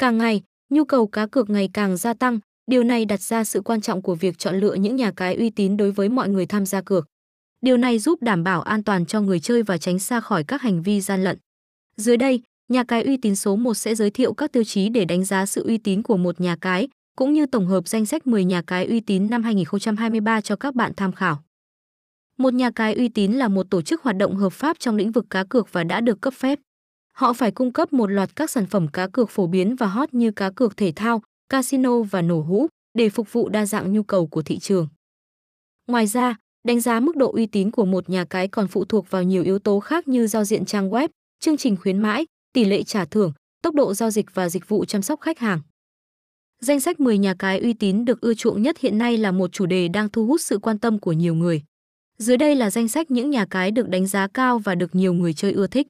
Càng ngày, nhu cầu cá cược ngày càng gia tăng, điều này đặt ra sự quan trọng của việc chọn lựa những nhà cái uy tín đối với mọi người tham gia cược. Điều này giúp đảm bảo an toàn cho người chơi và tránh xa khỏi các hành vi gian lận. Dưới đây, nhà cái uy tín số 1 sẽ giới thiệu các tiêu chí để đánh giá sự uy tín của một nhà cái, cũng như tổng hợp danh sách 10 nhà cái uy tín năm 2023 cho các bạn tham khảo. Một nhà cái uy tín là một tổ chức hoạt động hợp pháp trong lĩnh vực cá cược và đã được cấp phép. Họ phải cung cấp một loạt các sản phẩm cá cược phổ biến và hot như cá cược thể thao, casino và nổ hũ để phục vụ đa dạng nhu cầu của thị trường. Ngoài ra, đánh giá mức độ uy tín của một nhà cái còn phụ thuộc vào nhiều yếu tố khác như giao diện trang web, chương trình khuyến mãi, tỷ lệ trả thưởng, tốc độ giao dịch và dịch vụ chăm sóc khách hàng. Danh sách 10 nhà cái uy tín được ưa chuộng nhất hiện nay là một chủ đề đang thu hút sự quan tâm của nhiều người. Dưới đây là danh sách những nhà cái được đánh giá cao và được nhiều người chơi ưa thích.